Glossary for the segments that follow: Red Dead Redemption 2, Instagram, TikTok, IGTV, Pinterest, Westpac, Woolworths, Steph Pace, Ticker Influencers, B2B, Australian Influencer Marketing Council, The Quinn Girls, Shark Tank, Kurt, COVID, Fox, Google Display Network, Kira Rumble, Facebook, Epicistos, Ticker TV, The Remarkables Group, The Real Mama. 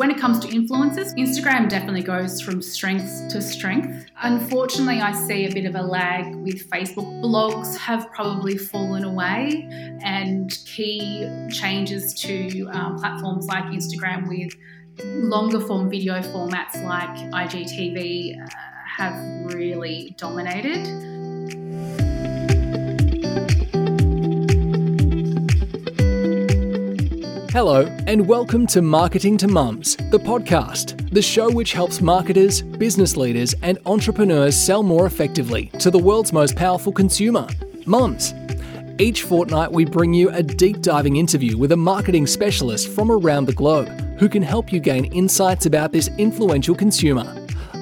When it comes to influencers, Instagram definitely goes from strength to strength. Unfortunately, I see a bit of a lag with Facebook. Blogs have probably fallen away, and key changes to platforms like Instagram with longer form video formats like IGTV have really dominated. Hello and welcome to Marketing to Mums, the podcast, the show which helps marketers, business leaders and entrepreneurs sell more effectively to the world's most powerful consumer, mums. Each fortnight we bring you a deep diving interview with a marketing specialist from around the globe who can help you gain insights about this influential consumer.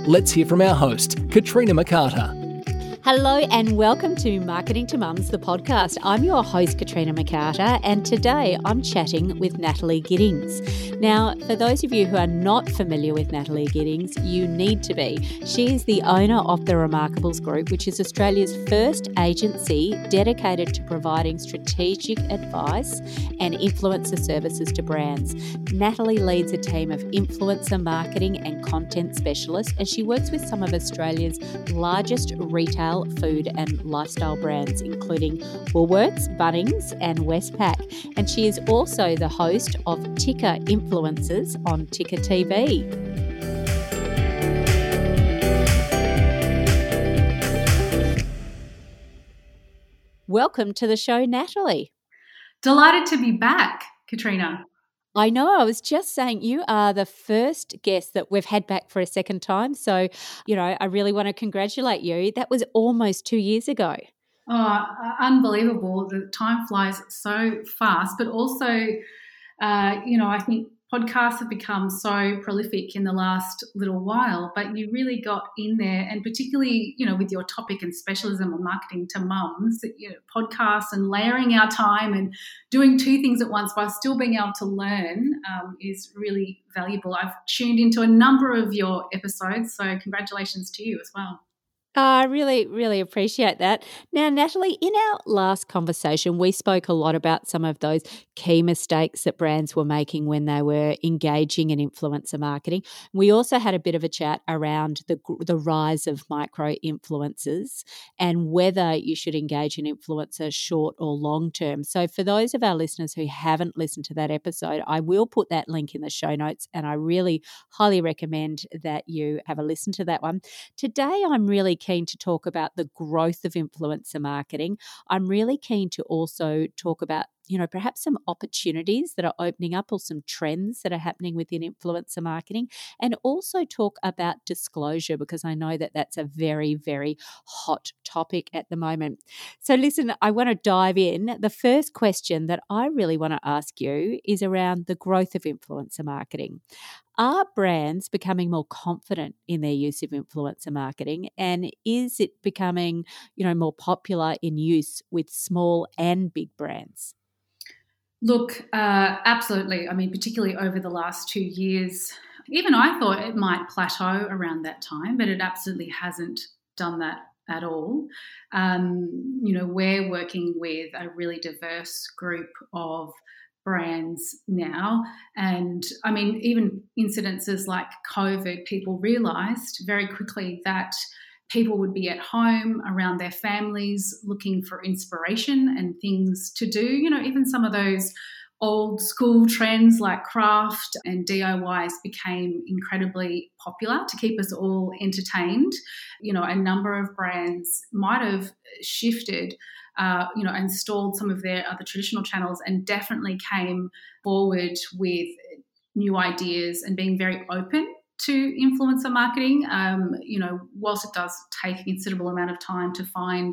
Let's hear from our host, Katrina McCarter. Hello and welcome to Marketing to Mums, the podcast. I'm your host, Katrina McCarter, and today I'm chatting with Natalie Giddings. Now, for those of you who are not familiar with Natalie Giddings, you need to be. She is the owner of The Remarkables Group, which is Australia's first agency dedicated to providing strategic advice and influencer services to brands. Natalie leads a team of influencer marketing and content specialists, and she works with some of Australia's largest retail, food and lifestyle brands, including Woolworths, Bunnings and Westpac. And she is also the host of Ticker Influencers on Ticker TV. Welcome to the show, Natalie. Delighted to be back, Katrina. I know, I was just saying you are the first guest that we've had back for a second time. So, you know, I really want to congratulate you. That was almost 2 years ago. Oh, unbelievable. The time flies so fast. But also, you know, I think podcasts have become so prolific in the last little while, but you really got in there, and particularly, you know, with your topic and specialism of marketing to mums, you know, podcasts and layering our time and doing two things at once while still being able to learn is really valuable. I've tuned into a number of your episodes, so congratulations to you as well. I really, really appreciate that. Now, Natalie, in our last conversation, we spoke a lot about some of those key mistakes that brands were making when they were engaging in influencer marketing. We also had a bit of a chat around the rise of micro-influencers and whether you should engage an influencer short or long term. So for those of our listeners who haven't listened to that episode, I will put that link in the show notes, and I really highly recommend that you have a listen to that one. Today, I'm really keen to talk about the growth of influencer marketing. I'm really keen to also talk about, you know, perhaps some opportunities that are opening up or some trends that are happening within influencer marketing, and also talk about disclosure, because I know that that's a very, very hot topic at the moment. So listen, I want to dive in. The first question that I really want to ask you is around the growth of influencer marketing. Are brands becoming more confident in their use of influencer marketing, and is it becoming, you know, more popular in use with small and big brands? Look, absolutely. I mean, particularly over the last 2 years, even I thought it might plateau around that time, but it absolutely hasn't done that at all. You know, we're working with a really diverse group of brands now, and I mean, even incidences like COVID, people realised very quickly that people would be at home around their families looking for inspiration and things to do. You know, even some of those old school trends like craft and DIYs became incredibly popular to keep us all entertained. You know, a number of brands might have shifted, you know, and stalled some of their other traditional channels, and definitely came forward with new ideas and being very open to influencer marketing. You know, whilst it does take a considerable amount of time to find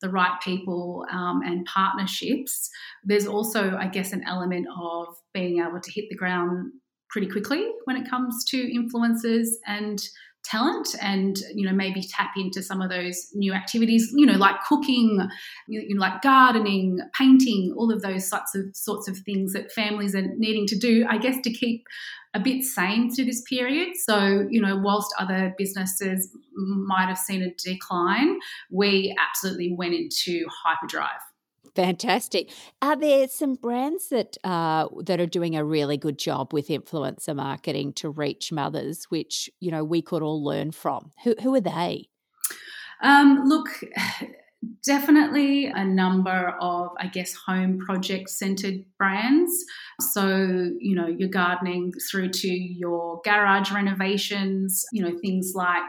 the right people and partnerships, there's also, I guess, an element of being able to hit the ground pretty quickly when it comes to influencers and talent, and, you know, maybe tap into some of those new activities, you know, like cooking, you know, like gardening, painting, all of those sorts of things that families are needing to do, I guess, to keep a bit sane through this period. So, you know, whilst other businesses might have seen a decline, we absolutely went into hyperdrive. Fantastic. Are there some brands that are doing a really good job with influencer marketing to reach mothers, which, you know, we could all learn from? Who are they? Look, definitely a number of, I guess, home project-centred brands. So, you know, your gardening through to your garage renovations, you know, things like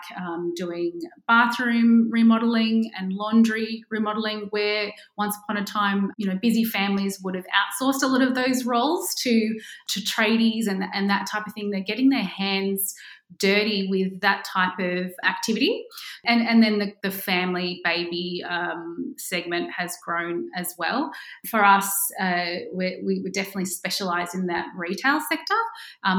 doing bathroom remodelling and laundry remodelling, where once upon a time, you know, busy families would have outsourced a lot of those roles to tradies and that type of thing. They're getting their hands dirty with that type of activity, and then the family baby segment has grown as well. For us, we definitely specialise in that retail sector,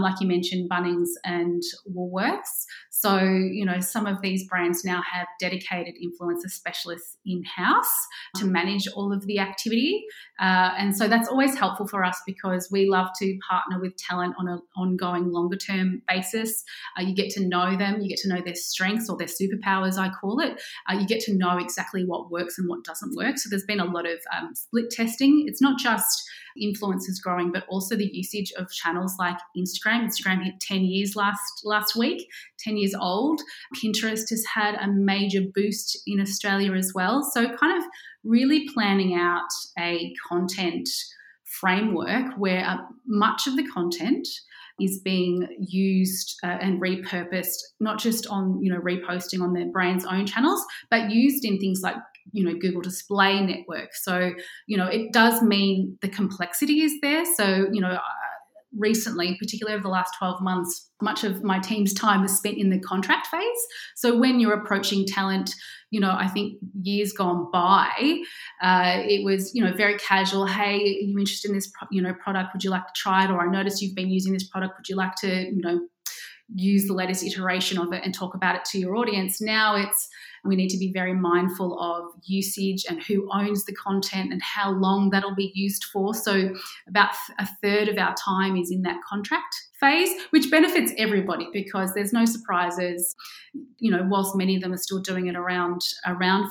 like you mentioned, Bunnings and Woolworths. So, you know, some of these brands now have dedicated influencer specialists in-house to manage all of the activity, and so that's always helpful for us because we love to partner with talent on an ongoing, longer-term basis. You get to know them, you get to know their strengths or their superpowers, I call it. You get to know exactly what works and what doesn't work. So there's been a lot of split testing. It's not just influencers growing, but also the usage of channels like Instagram. Instagram hit 10 years last week, 10 years old. Pinterest has had a major boost in Australia as well. So kind of really planning out a content framework where much of the content is being used and repurposed, not just on, you know, reposting on their brand's own channels, but used in things like, you know, Google Display Network. So, you know, it does mean the complexity is there. So, you know, recently, particularly over the last 12 months, much of my team's time is spent in the contract phase. So when you're approaching talent, you know, I think years gone by, it was, you know, very casual. Hey, are you interested in this, you know, product? Would you like to try it? Or I noticed you've been using this product. Would you like to, you know, use the latest iteration of it and talk about it to your audience? Now it's, we need to be very mindful of usage and who owns the content and how long that'll be used for. So about a third of our time is in that contract phase, which benefits everybody because there's no surprises. You know, whilst many of them are still doing it around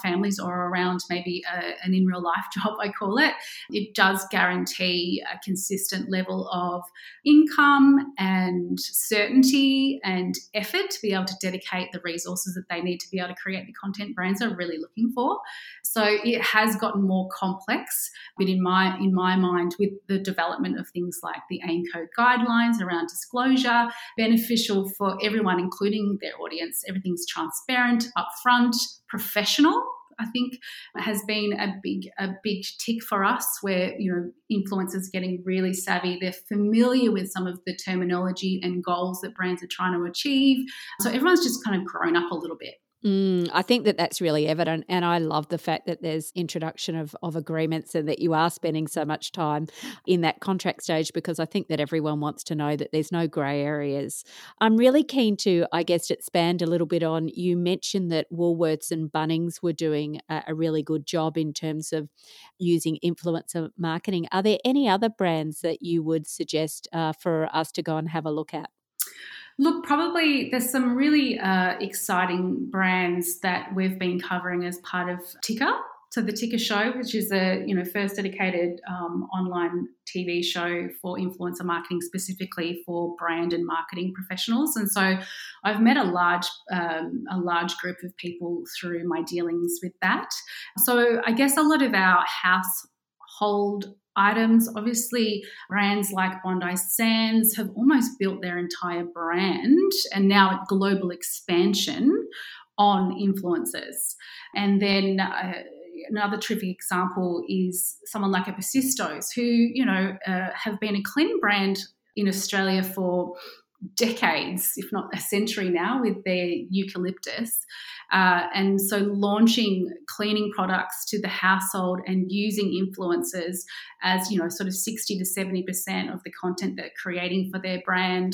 families or around maybe an in real life job, I call it, it does guarantee a consistent level of income and certainty and effort to be able to dedicate the resources that they need to be able to create the content brands are really looking for. So it has gotten more complex, but in my mind, with the development of things like the AIMCO guidelines around disclosure, beneficial for everyone, including their audience. Everything's transparent, upfront, professional, I think has been a big tick for us, where, you know, influencers getting really savvy. They're familiar with some of the terminology and goals that brands are trying to achieve. So everyone's just kind of grown up a little bit. I think that that's really evident, and I love the fact that there's introduction of agreements and that you are spending so much time in that contract stage, because I think that everyone wants to know that there's no grey areas. I'm really keen to, I guess, expand a little bit on, you mentioned that Woolworths and Bunnings were doing a really good job in terms of using influencer marketing. Are there any other brands that you would suggest for us to go and have a look at? Look, probably there's some really exciting brands that we've been covering as part of Ticker. So the Ticker Show, which is a, you know, first dedicated online TV show for influencer marketing, specifically for brand and marketing professionals. And so I've met a large group of people through my dealings with that. So I guess a lot of our household items. Obviously, brands like Bondi Sands have almost built their entire brand and now a global expansion on influencers. And then another terrific example is someone like Epicistos, who, you know, have been a clean brand in Australia for decades, if not a century now, with their eucalyptus. And so launching cleaning products to the household and using influencers as, you know, sort of 60 to 70% of the content they're creating for their brand,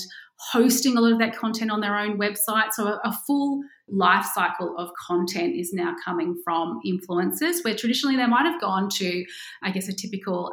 hosting a lot of that content on their own website. So a full life cycle of content is now coming from influencers, where traditionally they might have gone to, I guess, a typical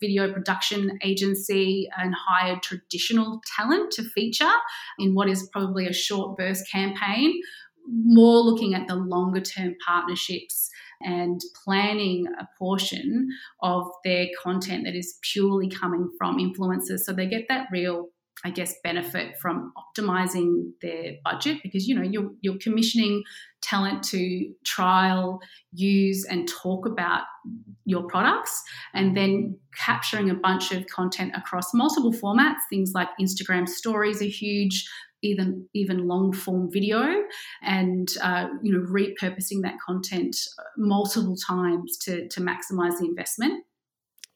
video production agency and hired traditional talent to feature in what is probably a short burst campaign, more looking at the longer term partnerships and planning a portion of their content that is purely coming from influencers. So they get that real, I guess, benefit from optimizing their budget, because, you know, you're commissioning talent to trial, use and talk about your products, and then capturing a bunch of content across multiple formats. Things like Instagram stories are huge, even long form video, and, you know, repurposing that content multiple times to maximize the investment.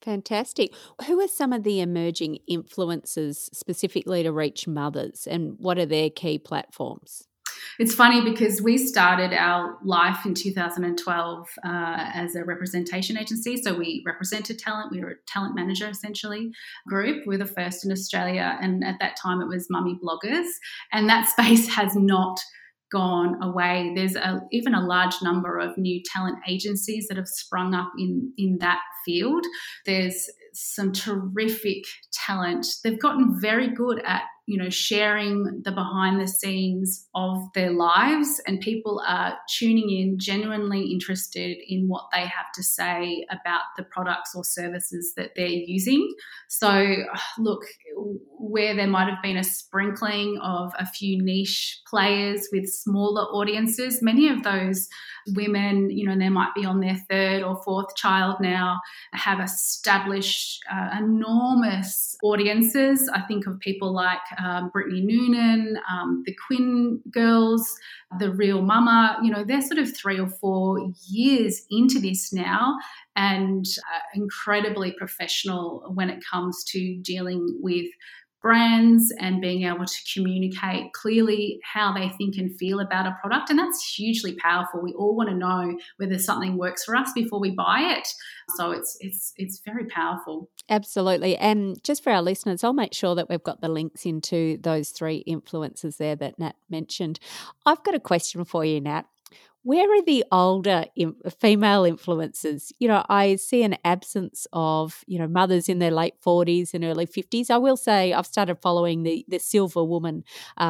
Fantastic. Who are some of the emerging influencers specifically to reach mothers, and what are their key platforms? It's funny because we started our life in 2012 as a representation agency. So we represented talent. We were a talent manager, essentially, group. We're the first in Australia, and at that time it was mummy bloggers, and that space has not gone away. There's even a large number of new talent agencies that have sprung up in that field. There's some terrific talent. They've gotten very good at, you know, sharing the behind the scenes of their lives, and people are tuning in, genuinely interested in what they have to say about the products or services that they're using. So look, where there might have been a sprinkling of a few niche players with smaller audiences, many of those women, you know, they might be on their third or fourth child now, have established enormous audiences. I think of people like Brittany Noonan, The Quinn Girls, The Real Mama. You know, they're sort of 3 or 4 years into this now, and incredibly professional when it comes to dealing with brands and being able to communicate clearly how they think and feel about a product. And that's hugely powerful. We all want to know whether something works for us before we buy it. So it's very powerful. Absolutely. And just for our listeners, I'll make sure that we've got the links into those 3 influencers there that Nat mentioned. I've got a question for you, Nat. Where are the older female influencers? You know, I see an absence of, you know, mothers in their late 40s and early 50s. I will say I've started following the Silver Woman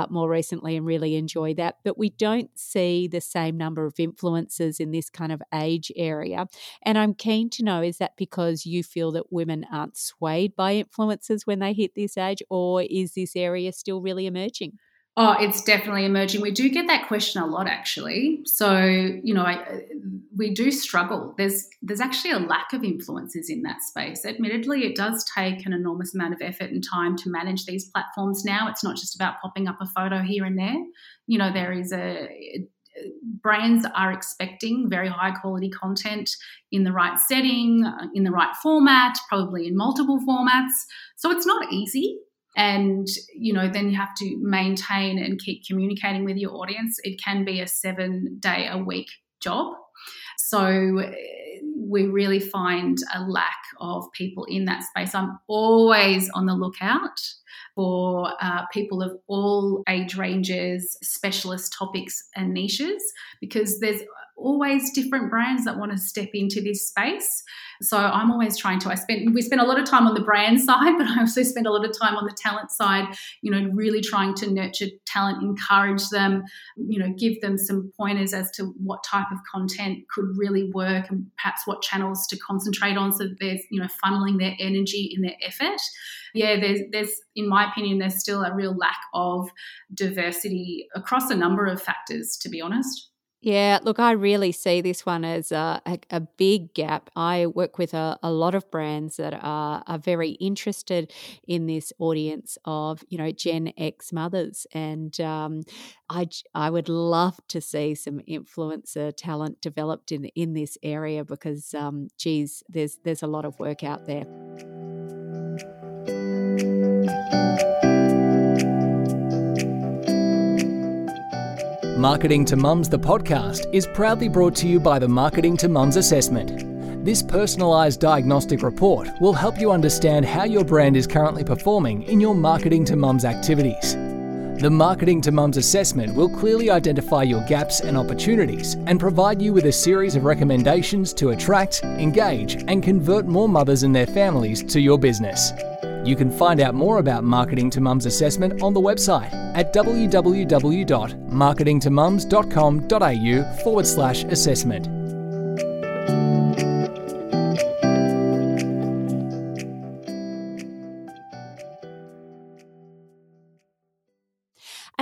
more recently and really enjoy that. But we don't see the same number of influencers in this kind of age area. And I'm keen to know, is that because you feel that women aren't swayed by influencers when they hit this age, or is this area still really emerging? Oh, it's definitely emerging. We do get that question a lot, actually. So, you know, we do struggle. There's actually a lack of influencers in that space. Admittedly, it does take an enormous amount of effort and time to manage these platforms now. It's not just about popping up a photo here and there. You know, there is brands are expecting very high quality content in the right setting, in the right format, probably in multiple formats. So it's not easy. And, you know, then you have to maintain and keep communicating with your audience. It can be a 7-day-a-week job. So we really find a lack of people in that space. I'm always on the lookout for people of all age ranges, specialist topics and niches, because there's always different brands that want to step into this space. So I'm always trying to, we spend a lot of time on the brand side, but I also spend a lot of time on the talent side, you know, really trying to nurture talent, encourage them, you know, give them some pointers as to what type of content could really work and perhaps what channels to concentrate on. So there's, you know, funneling their energy and their effort. Yeah, there's in my opinion, there's still a real lack of diversity across a number of factors, to be honest. Yeah, look, I really see this one as a big gap. I work with a lot of brands that are very interested in this audience of, you know, Gen X mothers, and I would love to see some influencer talent developed in this area, because, geez, there's a lot of work out there. Marketing to Mums, the podcast, is proudly brought to you by the Marketing to Mums Assessment. This personalised diagnostic report will help you understand how your brand is currently performing in your Marketing to Mums activities. The Marketing to Mums Assessment will clearly identify your gaps and opportunities and provide you with a series of recommendations to attract, engage and convert more mothers and their families to your business. You can find out more about Marketing to Mums Assessment on the website at www.marketingtomums.com.au/assessment.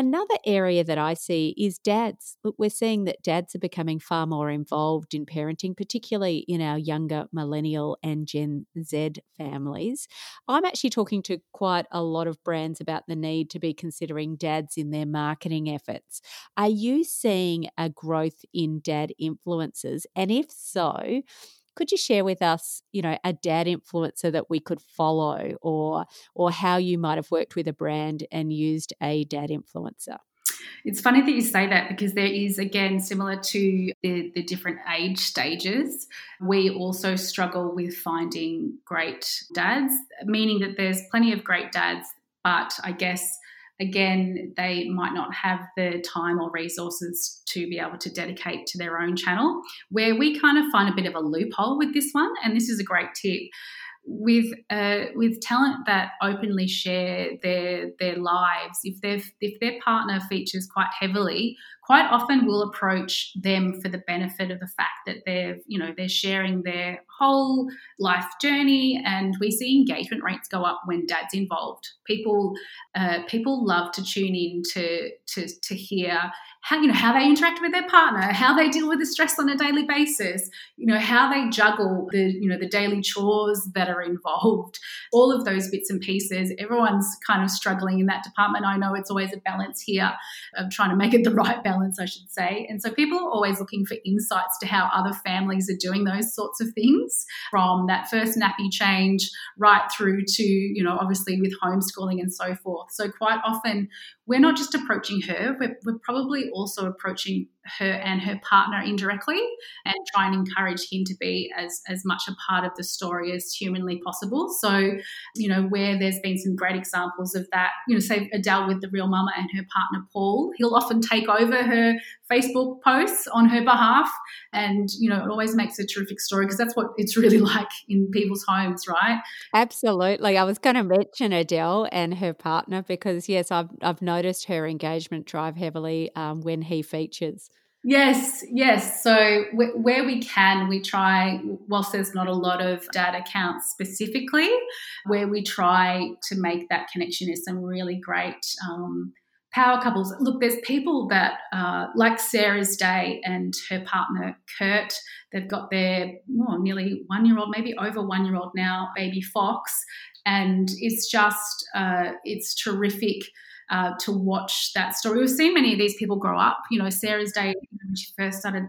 Another area that I see is dads. Look, we're seeing that dads are becoming far more involved in parenting, particularly in our younger millennial and Gen Z families. I'm actually talking to quite a lot of brands about the need to be considering dads in their marketing efforts. Are you seeing a growth in dad influencers? And if so, could you share with us, you know, a dad influencer that we could follow, or how you might have worked with a brand and used a dad influencer? It's funny that you say that, because there is, again, similar to the different age stages, we also struggle with finding great dads, meaning that there's plenty of great dads, but I guess, again, they might not have the time or resources to be able to dedicate to their own channel, where we kind of find a bit of a loophole with this one. And this is a great tip. With talent that openly share their lives, if their partner features quite heavily, quite often we'll approach them for the benefit of the fact that they're sharing their whole life journey, and we see engagement rates go up when dad's involved. People love to tune in to hear how they interact with their partner, how they deal with the stress on a daily basis, how they juggle the daily chores that are involved, all of those bits and pieces. Everyone's kind of struggling in that department. I know it's always a balance here of trying to make it the right balance, I should say. And so people are always looking for insights to how other families are doing those sorts of things, from that first nappy change right through to, obviously with homeschooling and so forth. So quite often we're not just approaching her, we're probably also approaching her and her partner indirectly, and try and encourage him to be as much a part of the story as humanly possible. So, where there's been some great examples of that, say Adele with The Real Mama and her partner Paul, he'll often take over her Facebook posts on her behalf, and, it always makes a terrific story, because that's what it's really like in people's homes, right? Absolutely. I was going to mention Adele and her partner, because, yes, I've noticed her engagement drive heavily when he features. Yes. So where we can, we try, whilst there's not a lot of dad accounts specifically, where we try to make that connection is some really great power couples. Look, there's people that, like Sarah's Day and her partner Kurt, they've got their nearly 1-year-old, maybe over 1-year-old now, baby Fox, and it's just it's terrific to watch that story. We've seen many of these people grow up. Sarah's Day, when she first started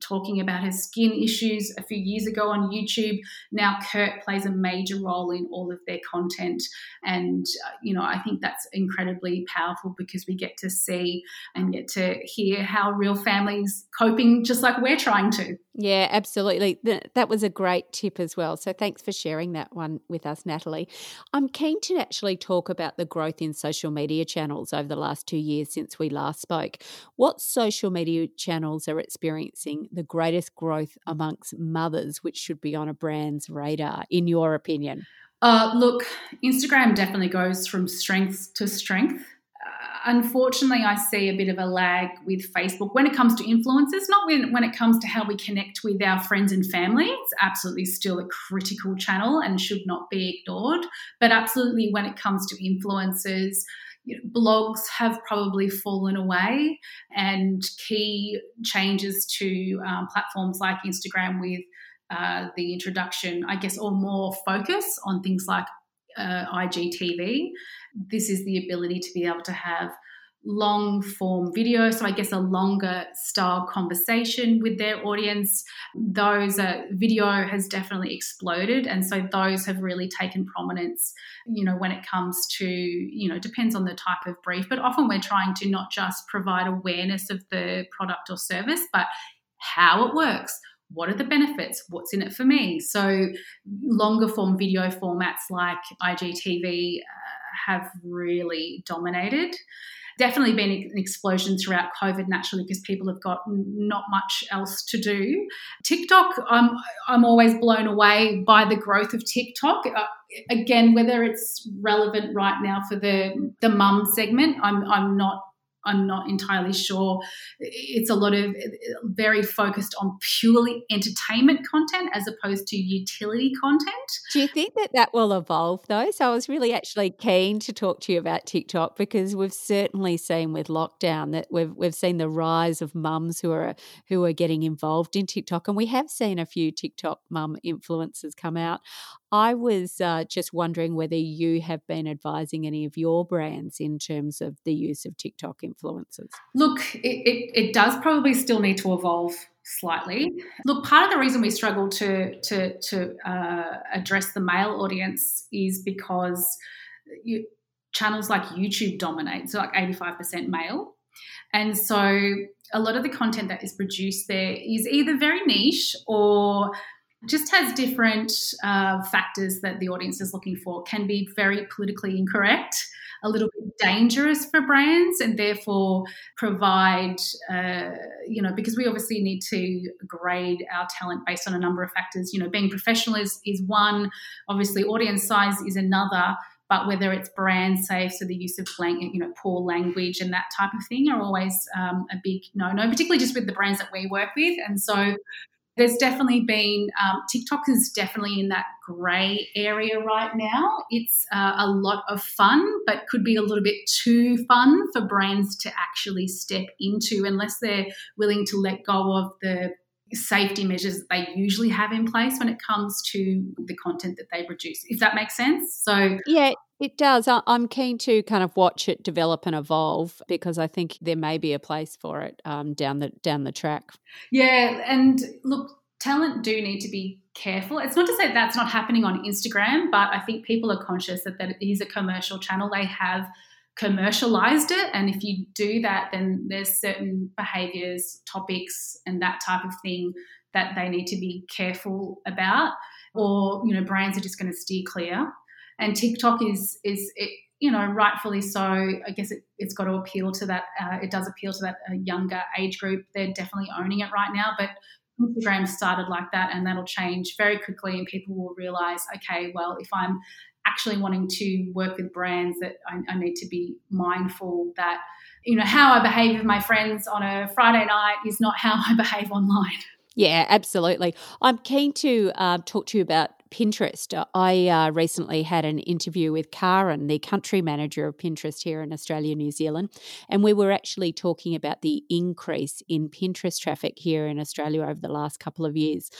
talking about her skin issues a few years ago on YouTube, now Kurt plays a major role in all of their content. And, I think that's incredibly powerful, because we get to see and get to hear how real families coping, just like we're trying to. Yeah, absolutely. That was a great tip as well. So thanks for sharing that one with us, Natalie. I'm keen to actually talk about the growth in social media channels over the last 2 years since we last spoke. What social media channels are experiencing the greatest growth amongst mothers, which should be on a brand's radar, in your opinion? Look, Instagram definitely goes from strength to strength. Unfortunately, I see a bit of a lag with Facebook when it comes to influencers, not when it comes to how we connect with our friends and family. It's absolutely still a critical channel and should not be ignored. But absolutely, when it comes to influencers, blogs have probably fallen away, and key changes to platforms like Instagram with the introduction, I guess, or more focus on things like IGTV. This is the ability to be able to have long form video, so I guess a longer style conversation with their audience. Those video has definitely exploded, and so those have really taken prominence, when it comes to, depends on the type of brief, but often we're trying to not just provide awareness of the product or service, but how it works. What are the benefits? What's in it for me? So longer form video formats like IGTV have really dominated. Definitely been an explosion throughout COVID, naturally, because people have got not much else to do. TikTok, I'm always blown away by the growth of TikTok. Again, whether it's relevant right now for the mum segment, I'm not I'm not entirely sure. It's a lot of very focused on purely entertainment content as opposed to utility content. Do you think that that will evolve though? So I was really actually keen to talk to you about TikTok because we've certainly seen with lockdown that we've seen the rise of mums who are getting involved in TikTok, and we have seen a few TikTok mum influencers come out. I was just wondering whether you have been advising any of your brands in terms of the use of TikTok influencers. Look, it does probably still need to evolve slightly. Look, part of the reason we struggle to address the male audience is because channels like YouTube dominate, so like 85% male. And so a lot of the content that is produced there is either very niche or just has different factors that the audience is looking for. Can be very politically incorrect, a little bit dangerous for brands, and therefore provide, because we obviously need to grade our talent based on a number of factors. You know, being professional is one, obviously audience size is another, but whether it's brand safe, so the use of poor language and that type of thing are always a big no-no, particularly just with the brands that we work with. And so there's definitely been TikTok is definitely in that grey area right now. It's a lot of fun, but could be a little bit too fun for brands to actually step into unless they're willing to let go of the safety measures that they usually have in place when it comes to the content that they produce, if that makes sense. So yeah. It does. I'm keen to kind of watch it develop and evolve because I think there may be a place for it down the track. Yeah, and look, talent do need to be careful. It's not to say that's not happening on Instagram, but I think people are conscious that it is a commercial channel. They have commercialized it, and if you do that, then there's certain behaviours, topics and that type of thing that they need to be careful about, or, brands are just going to steer clear. And TikTok is rightfully so. I guess it's got to appeal to that. It does appeal to that younger age group. They're definitely owning it right now. But Instagram started like that, and that'll change very quickly, and people will realise, okay, well, if I'm actually wanting to work with brands, that I need to be mindful that, how I behave with my friends on a Friday night is not how I behave online. Yeah, absolutely. I'm keen to talk to you about Pinterest. I recently had an interview with Karen, the country manager of Pinterest here in Australia, New Zealand, and we were actually talking about the increase in Pinterest traffic here in Australia over the last couple of years.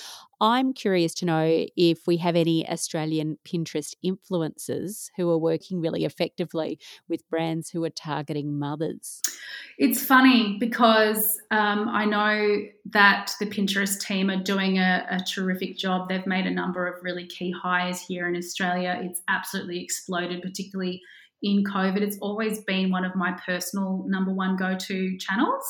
I'm curious to know if we have any Australian Pinterest influencers who are working really effectively with brands who are targeting mothers. It's funny because I know that the Pinterest team are doing a terrific job. They've made a number of really key hires here in Australia. It's absolutely exploded, particularly in COVID. It's always been one of my personal number one go-to channels.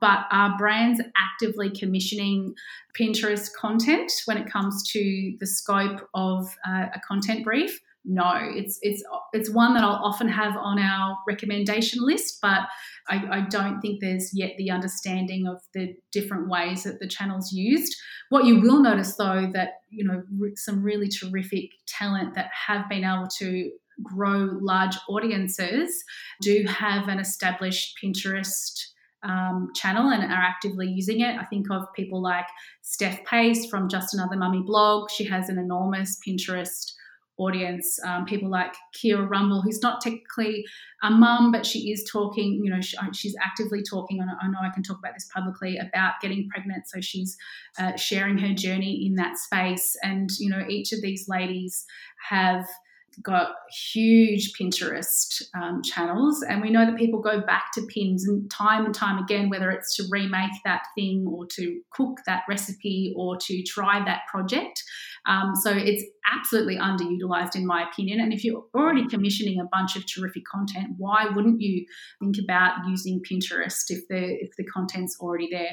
But are brands actively commissioning Pinterest content when it comes to the scope of a content brief? No, it's one that I'll often have on our recommendation list, but I don't think there's yet the understanding of the different ways that the channel's used. What you will notice, though, that some really terrific talent that have been able to grow large audiences do have an established Pinterest channel and are actively using it. I think of people like Steph Pace from Just Another Mummy blog. She has an enormous Pinterest audience. People like Kira Rumble, who's not technically a mum, but she is talking, she's actively talking, and I know I can talk about this publicly, about getting pregnant. So she's sharing her journey in that space. And, each of these ladies have got huge Pinterest channels, and we know that people go back to pins and time again, whether it's to remake that thing or to cook that recipe or to try that project. So it's absolutely underutilized, in my opinion. And if you're already commissioning a bunch of terrific content, why wouldn't you think about using Pinterest if the content's already there?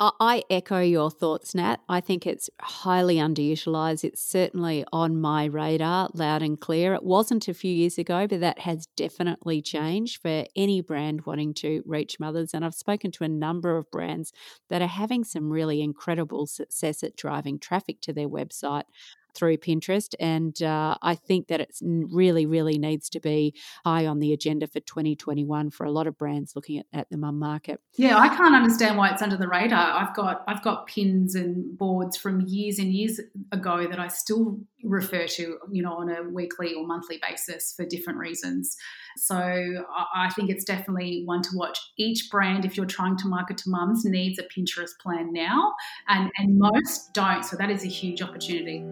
I echo your thoughts, Nat. I think it's highly underutilised. It's certainly on my radar, loud and clear. It wasn't a few years ago, but that has definitely changed for any brand wanting to reach mothers. And I've spoken to a number of brands that are having some really incredible success at driving traffic to their website through Pinterest. And I think that it really, really needs to be high on the agenda for 2021 for a lot of brands looking at the mum market. Yeah, I can't understand why it's under the radar. I've got pins and boards from years and years ago that I still refer to, you know, on a weekly or monthly basis for different reasons. So I think it's definitely one to watch. Each brand, if you're trying to market to mums, needs a Pinterest plan now, and most don't. So that is a huge opportunity.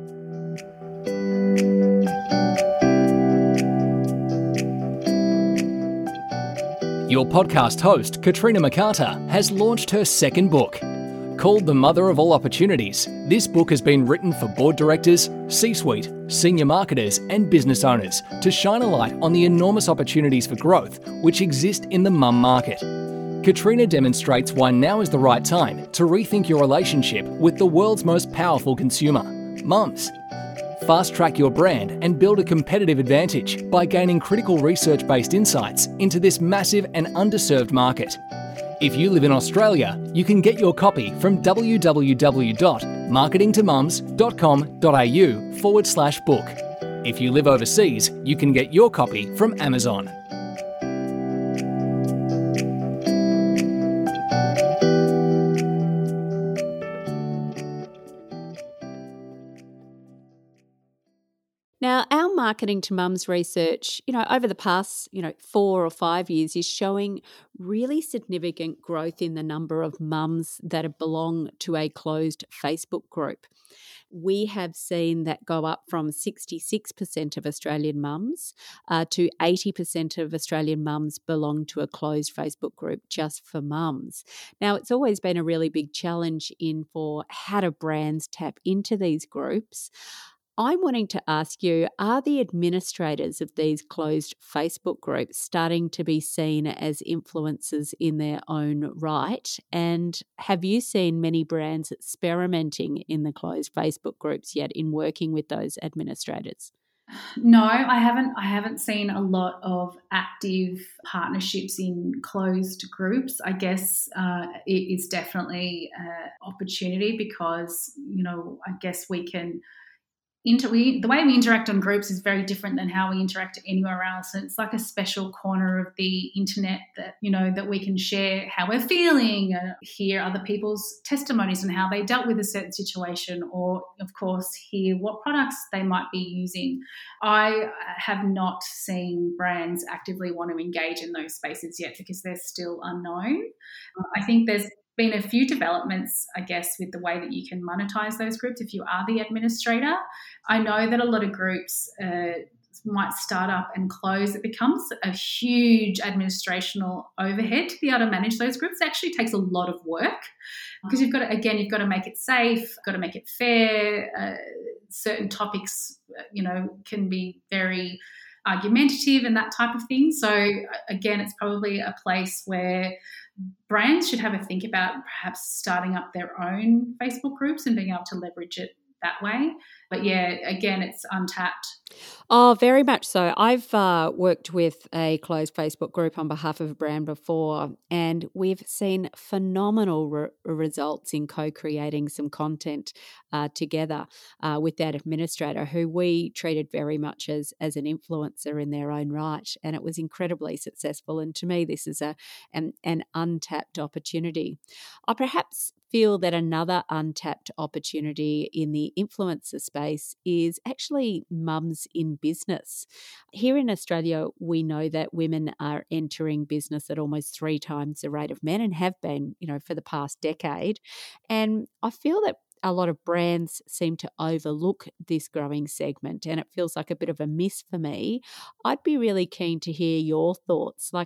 Your podcast host, Katrina McCarter, has launched her second book. Called The Mother of All Opportunities, this book has been written for board directors, C-suite, senior marketers and business owners to shine a light on the enormous opportunities for growth which exist in the mum market. Katrina demonstrates why now is the right time to rethink your relationship with the world's most powerful consumer, mums. Fast-track your brand and build a competitive advantage by gaining critical research-based insights into this massive and underserved market. If you live in Australia, you can get your copy from www.marketingtomums.com.au/book. If you live overseas, you can get your copy from Amazon. Now, our Marketing to Mums research, you know, over the past, 4 or 5 years is showing really significant growth in the number of mums that belong to a closed Facebook group. We have seen that go up from 66% of Australian mums to 80% of Australian mums belong to a closed Facebook group just for mums. Now, it's always been a really big challenge for how do brands tap into these groups. I'm wanting to ask you, are the administrators of these closed Facebook groups starting to be seen as influencers in their own right? And have you seen many brands experimenting in the closed Facebook groups yet in working with those administrators? No, I haven't seen a lot of active partnerships in closed groups. I guess it is definitely an opportunity because, I guess we can... the way we interact on groups is very different than how we interact anywhere else. And it's like a special corner of the internet that, that we can share how we're feeling and hear other people's testimonies on how they dealt with a certain situation or, of course, hear what products they might be using. I have not seen brands actively want to engage in those spaces yet because they're still unknown. I think there's been a few developments, I guess, with the way that you can monetize those groups if you are the administrator. I know that a lot of groups might start up and close. It becomes a huge administrational overhead to be able to manage those groups. It actually takes a lot of work because you've got to make it safe, got to make it fair. Certain topics, can be very argumentative and that type of thing. So again, it's probably a place where brands should have a think about perhaps starting up their own Facebook groups and being able to leverage it that way. But yeah, again, it's untapped. Oh, very much so. I've worked with a closed Facebook group on behalf of a brand before, and we've seen phenomenal results in co-creating some content together with that administrator who we treated very much as an influencer in their own right. And it was incredibly successful. And to me, this is an untapped opportunity. I perhaps feel that another untapped opportunity in the influencer space is actually mums in business. Here in Australia, we know that women are entering business at almost 3 times the rate of men and have been, for the past decade. And I feel that a lot of brands seem to overlook this growing segment, and it feels like a bit of a miss for me. I'd be really keen to hear your thoughts. Do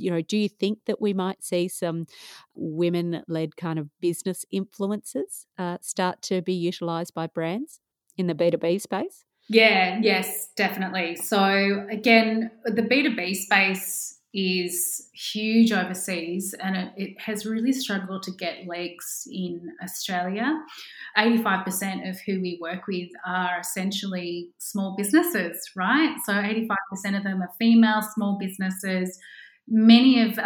you think that we might see some women-led kind of business influencers start to be utilised by brands in the B2B space? Yeah, yes, definitely. So again, the B2B space is huge overseas and it has really struggled to get legs in Australia. 85% of who we work with are essentially small businesses, right? So 85% of them are female small businesses. Many of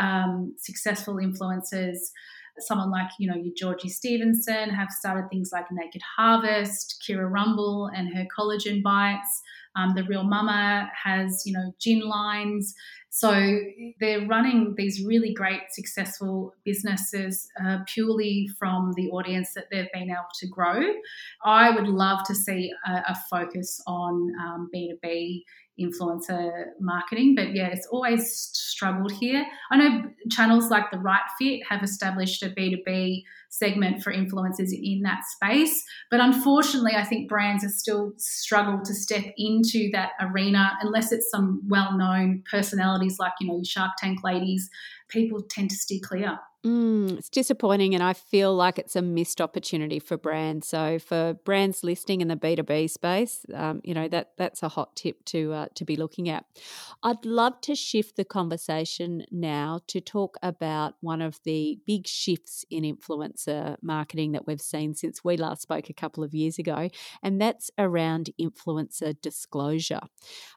successful influencers someone like, you know, your Georgie Stevenson have started things like Naked Harvest, Kira Rumble and her collagen bites. The Real Mama has, you know, gin lines. So they're running these really great successful businesses purely from the audience that they've been able to grow. I would love to see a focus on B2B influencer marketing, but yeah, it's always struggled here. I know channels like The Right Fit have established a B2B segment for influencers in that space, but unfortunately I think brands are still struggle to step into that arena unless it's some well-known personalities like, you know, your Shark Tank ladies. People tend to steer clear. It's disappointing, and I feel like it's a missed opportunity for brands. So for brands listening in the B2B space, you know, that's a hot tip to be looking at. I'd love to shift the conversation now to talk about one of the big shifts in influencer marketing that we've seen since we last spoke a couple of years ago, and that's around influencer disclosure.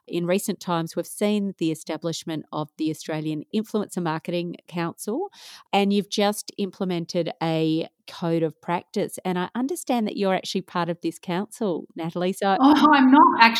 In recent times, we've seen the establishment of the Australian Influencer Marketing Council, and you've just implemented a code of practice, and I understand that you're actually part of this council, Natalie. So, I'm not.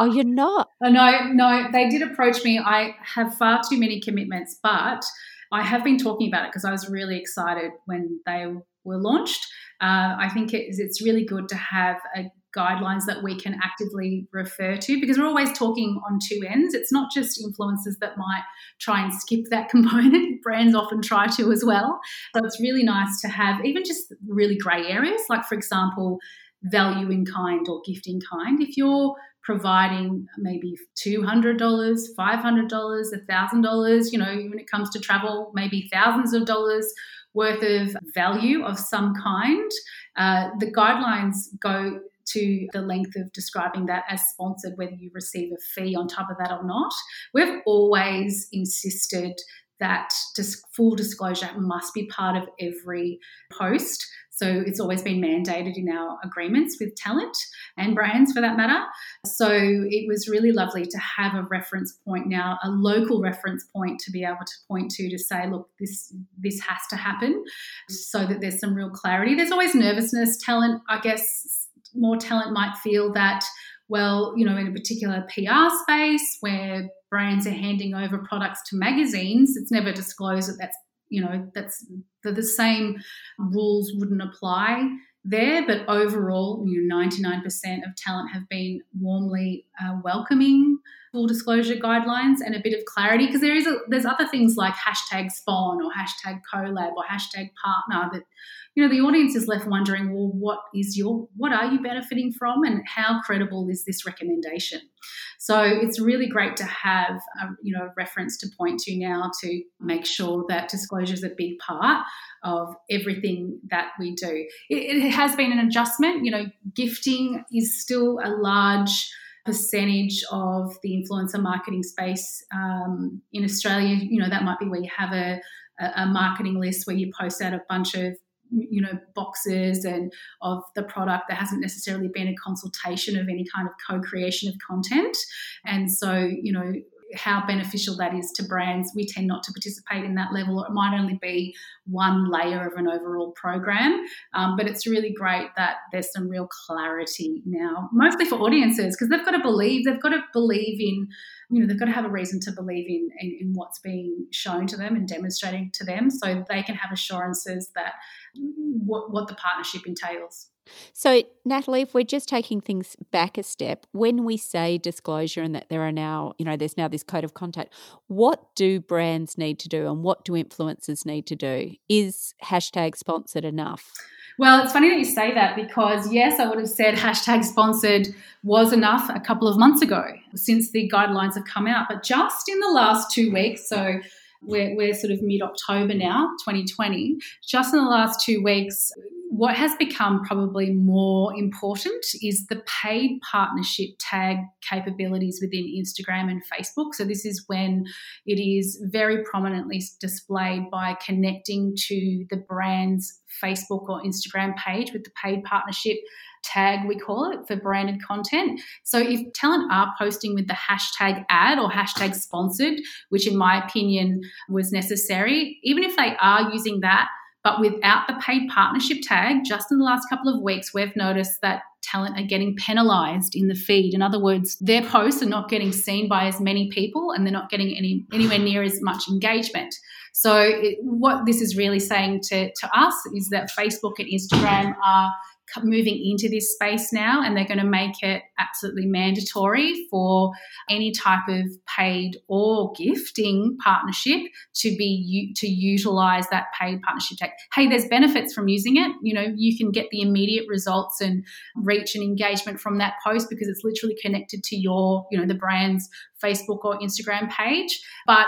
Oh, you're not? Oh, no, they did approach me. I have far too many commitments, but I have been talking about it because I was really excited when they were launched. I think it's really good to have a guidelines that we can actively refer to, because we're always talking on two ends. It's not just influencers that might try and skip that component. Brands often try to as well. So it's really nice to have even just really grey areas, like, for example, value in kind or gift in kind. If you're providing maybe $200, $500, $1,000, you know, when it comes to travel, maybe thousands of dollars worth of value of some kind, the guidelines go to the length of describing that as sponsored, whether you receive a fee on top of that or not. We've always insisted that full disclosure must be part of every post. So it's always been mandated in our agreements with talent and brands for that matter. So it was really lovely to have a reference point now, a local reference point to be able to point to say, look, this has to happen, so that there's some real clarity. There's always nervousness. Talent, I guess, more talent might feel that, well, you know, in a particular PR space where brands are handing over products to magazines, it's never disclosed that that's, you know, that's the same rules wouldn't apply there. But overall, you know, 99% of talent have been warmly welcoming full disclosure guidelines and a bit of clarity, because there's other things like hashtag spawn or hashtag collab or hashtag partner that, you know, the audience is left wondering, well, what are you benefiting from, and how credible is this recommendation? So it's really great to have a, you know, reference to point to now to make sure that disclosure is a big part of everything that we do. It has been an adjustment. You know, gifting is still a large percentage of the influencer marketing space in Australia. You know, that might be where you have a marketing list where you post out a bunch of, you know, boxes and of the product. There hasn't necessarily been a consultation of any kind of co-creation of content. And so, you know, how beneficial that is to brands, we tend not to participate in that level. It might only be one layer of an overall program, but it's really great that there's some real clarity now, mostly for audiences, because they've got to believe in, you know, they've got to have a reason to believe in what's being shown to them and demonstrated to them, so they can have assurances that what the partnership entails. So, Natalie, if we're just taking things back a step, when we say disclosure and that there's now this code of conduct, what do brands need to do and what do influencers need to do? Is hashtag sponsored enough? Well, it's funny that you say that, because, yes, I would have said hashtag sponsored was enough a couple of months ago since the guidelines have come out. But just in the last 2 weeks, so we're sort of mid-October now, 2020, just in the last 2 weeks, what has become probably more important is the paid partnership tag capabilities within Instagram and Facebook. So this is when it is very prominently displayed by connecting to the brand's Facebook or Instagram page with the paid partnership tag, we call it, for branded content. So if talent are posting with the hashtag ad or hashtag sponsored, which in my opinion was necessary, even if they are using that, But without the paid partnership tag, just in the last couple of weeks, we've noticed that talent are getting penalised in the feed. In other words, their posts are not getting seen by as many people and they're not getting anywhere near as much engagement. So what this is really saying to us is that Facebook and Instagram are moving into this space now, and they're going to make it absolutely mandatory for any type of paid or gifting partnership to utilise that paid partnership tag. Hey, there's benefits from using it. You know, you can get the immediate results and reach and engagement from that post because it's literally connected to your, you know, the brand's Facebook or Instagram page. But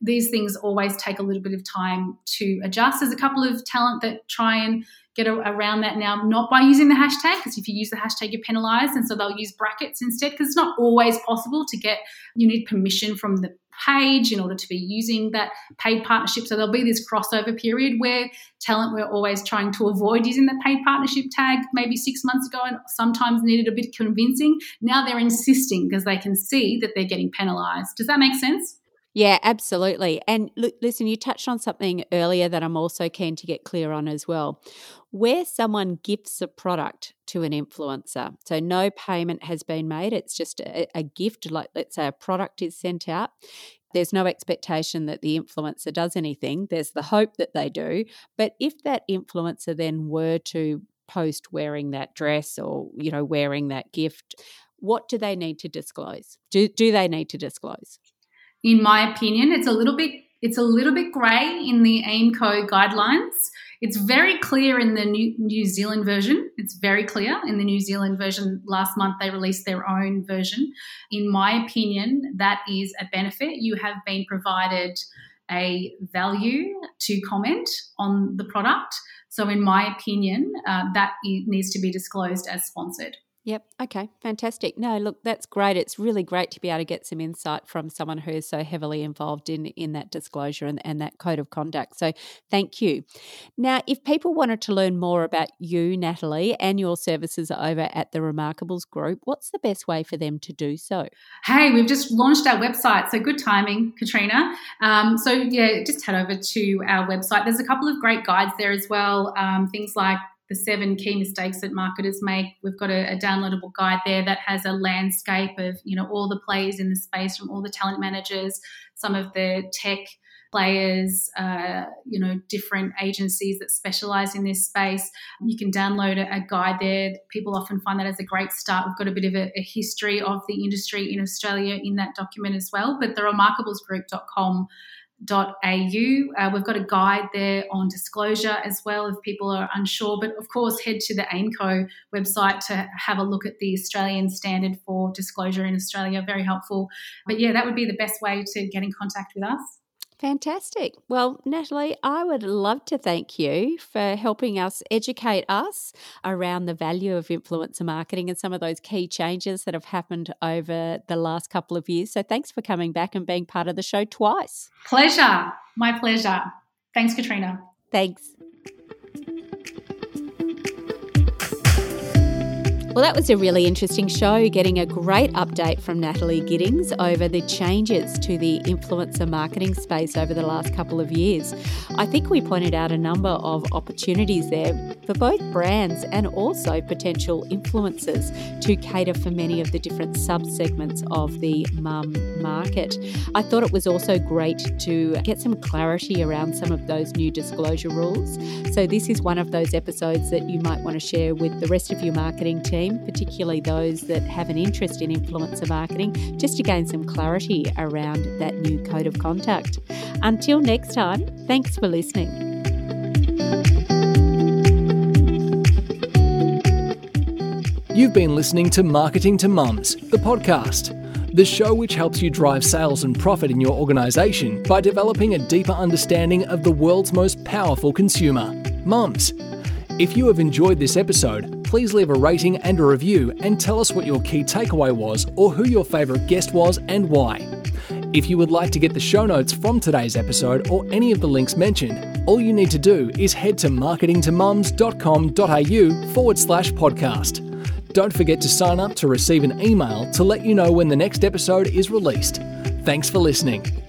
these things always take a little bit of time to adjust. There's a couple of talent that try and get around that now, not by using the hashtag, because if you use the hashtag, you're penalised, and so they'll use brackets instead, because it's not always possible to get, you need permission from the page in order to be using that paid partnership. So there'll be this crossover period where talent were always trying to avoid using that paid partnership tag maybe 6 months ago and sometimes needed a bit convincing. Now they're insisting because they can see that they're getting penalised. Does that make sense? Yeah, absolutely. And look, listen, you touched on something earlier that I'm also keen to get clear on as well. Where someone gifts a product to an influencer, so no payment has been made, it's just a gift, like let's say a product is sent out. There's no expectation that the influencer does anything. There's the hope that they do. But if that influencer then were to post wearing that dress or, you know, wearing that gift, what do they need to disclose? Do they need to disclose? In my opinion, it's a little bit grey in the AIMCO guidelines. It's very clear in the New Zealand version. It's very clear in the New Zealand version. Last month they released their own version. In my opinion, that is a benefit. You have been provided a value to comment on the product. So in my opinion, that needs to be disclosed as sponsored. Yep. Okay. Fantastic. No, look, that's great. It's really great to be able to get some insight from someone who is so heavily involved in that disclosure and that code of conduct. So thank you. Now, if people wanted to learn more about you, Natalie, and your services over at The Remarkables Group, what's the best way for them to do so? Hey, we've just launched our website. So good timing, Katrina. Just head over to our website. There's a couple of great guides there as well, things like the 7 key mistakes that marketers make. We've got a downloadable guide there that has a landscape of, you know, all the players in the space, from all the talent managers, some of the tech players, you know, different agencies that specialise in this space. You can download a guide there. People often find that as a great start. We've got a bit of a history of the industry in Australia in that document as well, but theremarkablesgroup.com.au. We've got a guide there on disclosure as well if people are unsure, but of course head to the AIMCO website to have a look at the Australian standard for disclosure in Australia. Very helpful. But yeah, that would be the best way to get in contact with us. Fantastic. Well, Natalie, I would love to thank you for helping us educate us around the value of influencer marketing and some of those key changes that have happened over the last couple of years. So thanks for coming back and being part of the show twice. Pleasure. My pleasure. Thanks, Katrina. Thanks. Well, that was a really interesting show, getting a great update from Natalie Giddings over the changes to the influencer marketing space over the last couple of years. I think we pointed out a number of opportunities there for both brands and also potential influencers to cater for many of the different sub-segments of the mum market. I thought it was also great to get some clarity around some of those new disclosure rules. So this is one of those episodes that you might want to share with the rest of your marketing team, particularly those that have an interest in influencer marketing, just to gain some clarity around that new code of conduct. Until next time, thanks for listening. You've been listening to Marketing to Mums, the podcast, the show which helps you drive sales and profit in your organisation by developing a deeper understanding of the world's most powerful consumer, mums. If you have enjoyed this episode, please leave a rating and a review and tell us what your key takeaway was or who your favourite guest was and why. If you would like to get the show notes from today's episode or any of the links mentioned, all you need to do is head to marketingtomums.com.au/podcast. Don't forget to sign up to receive an email to let you know when the next episode is released. Thanks for listening.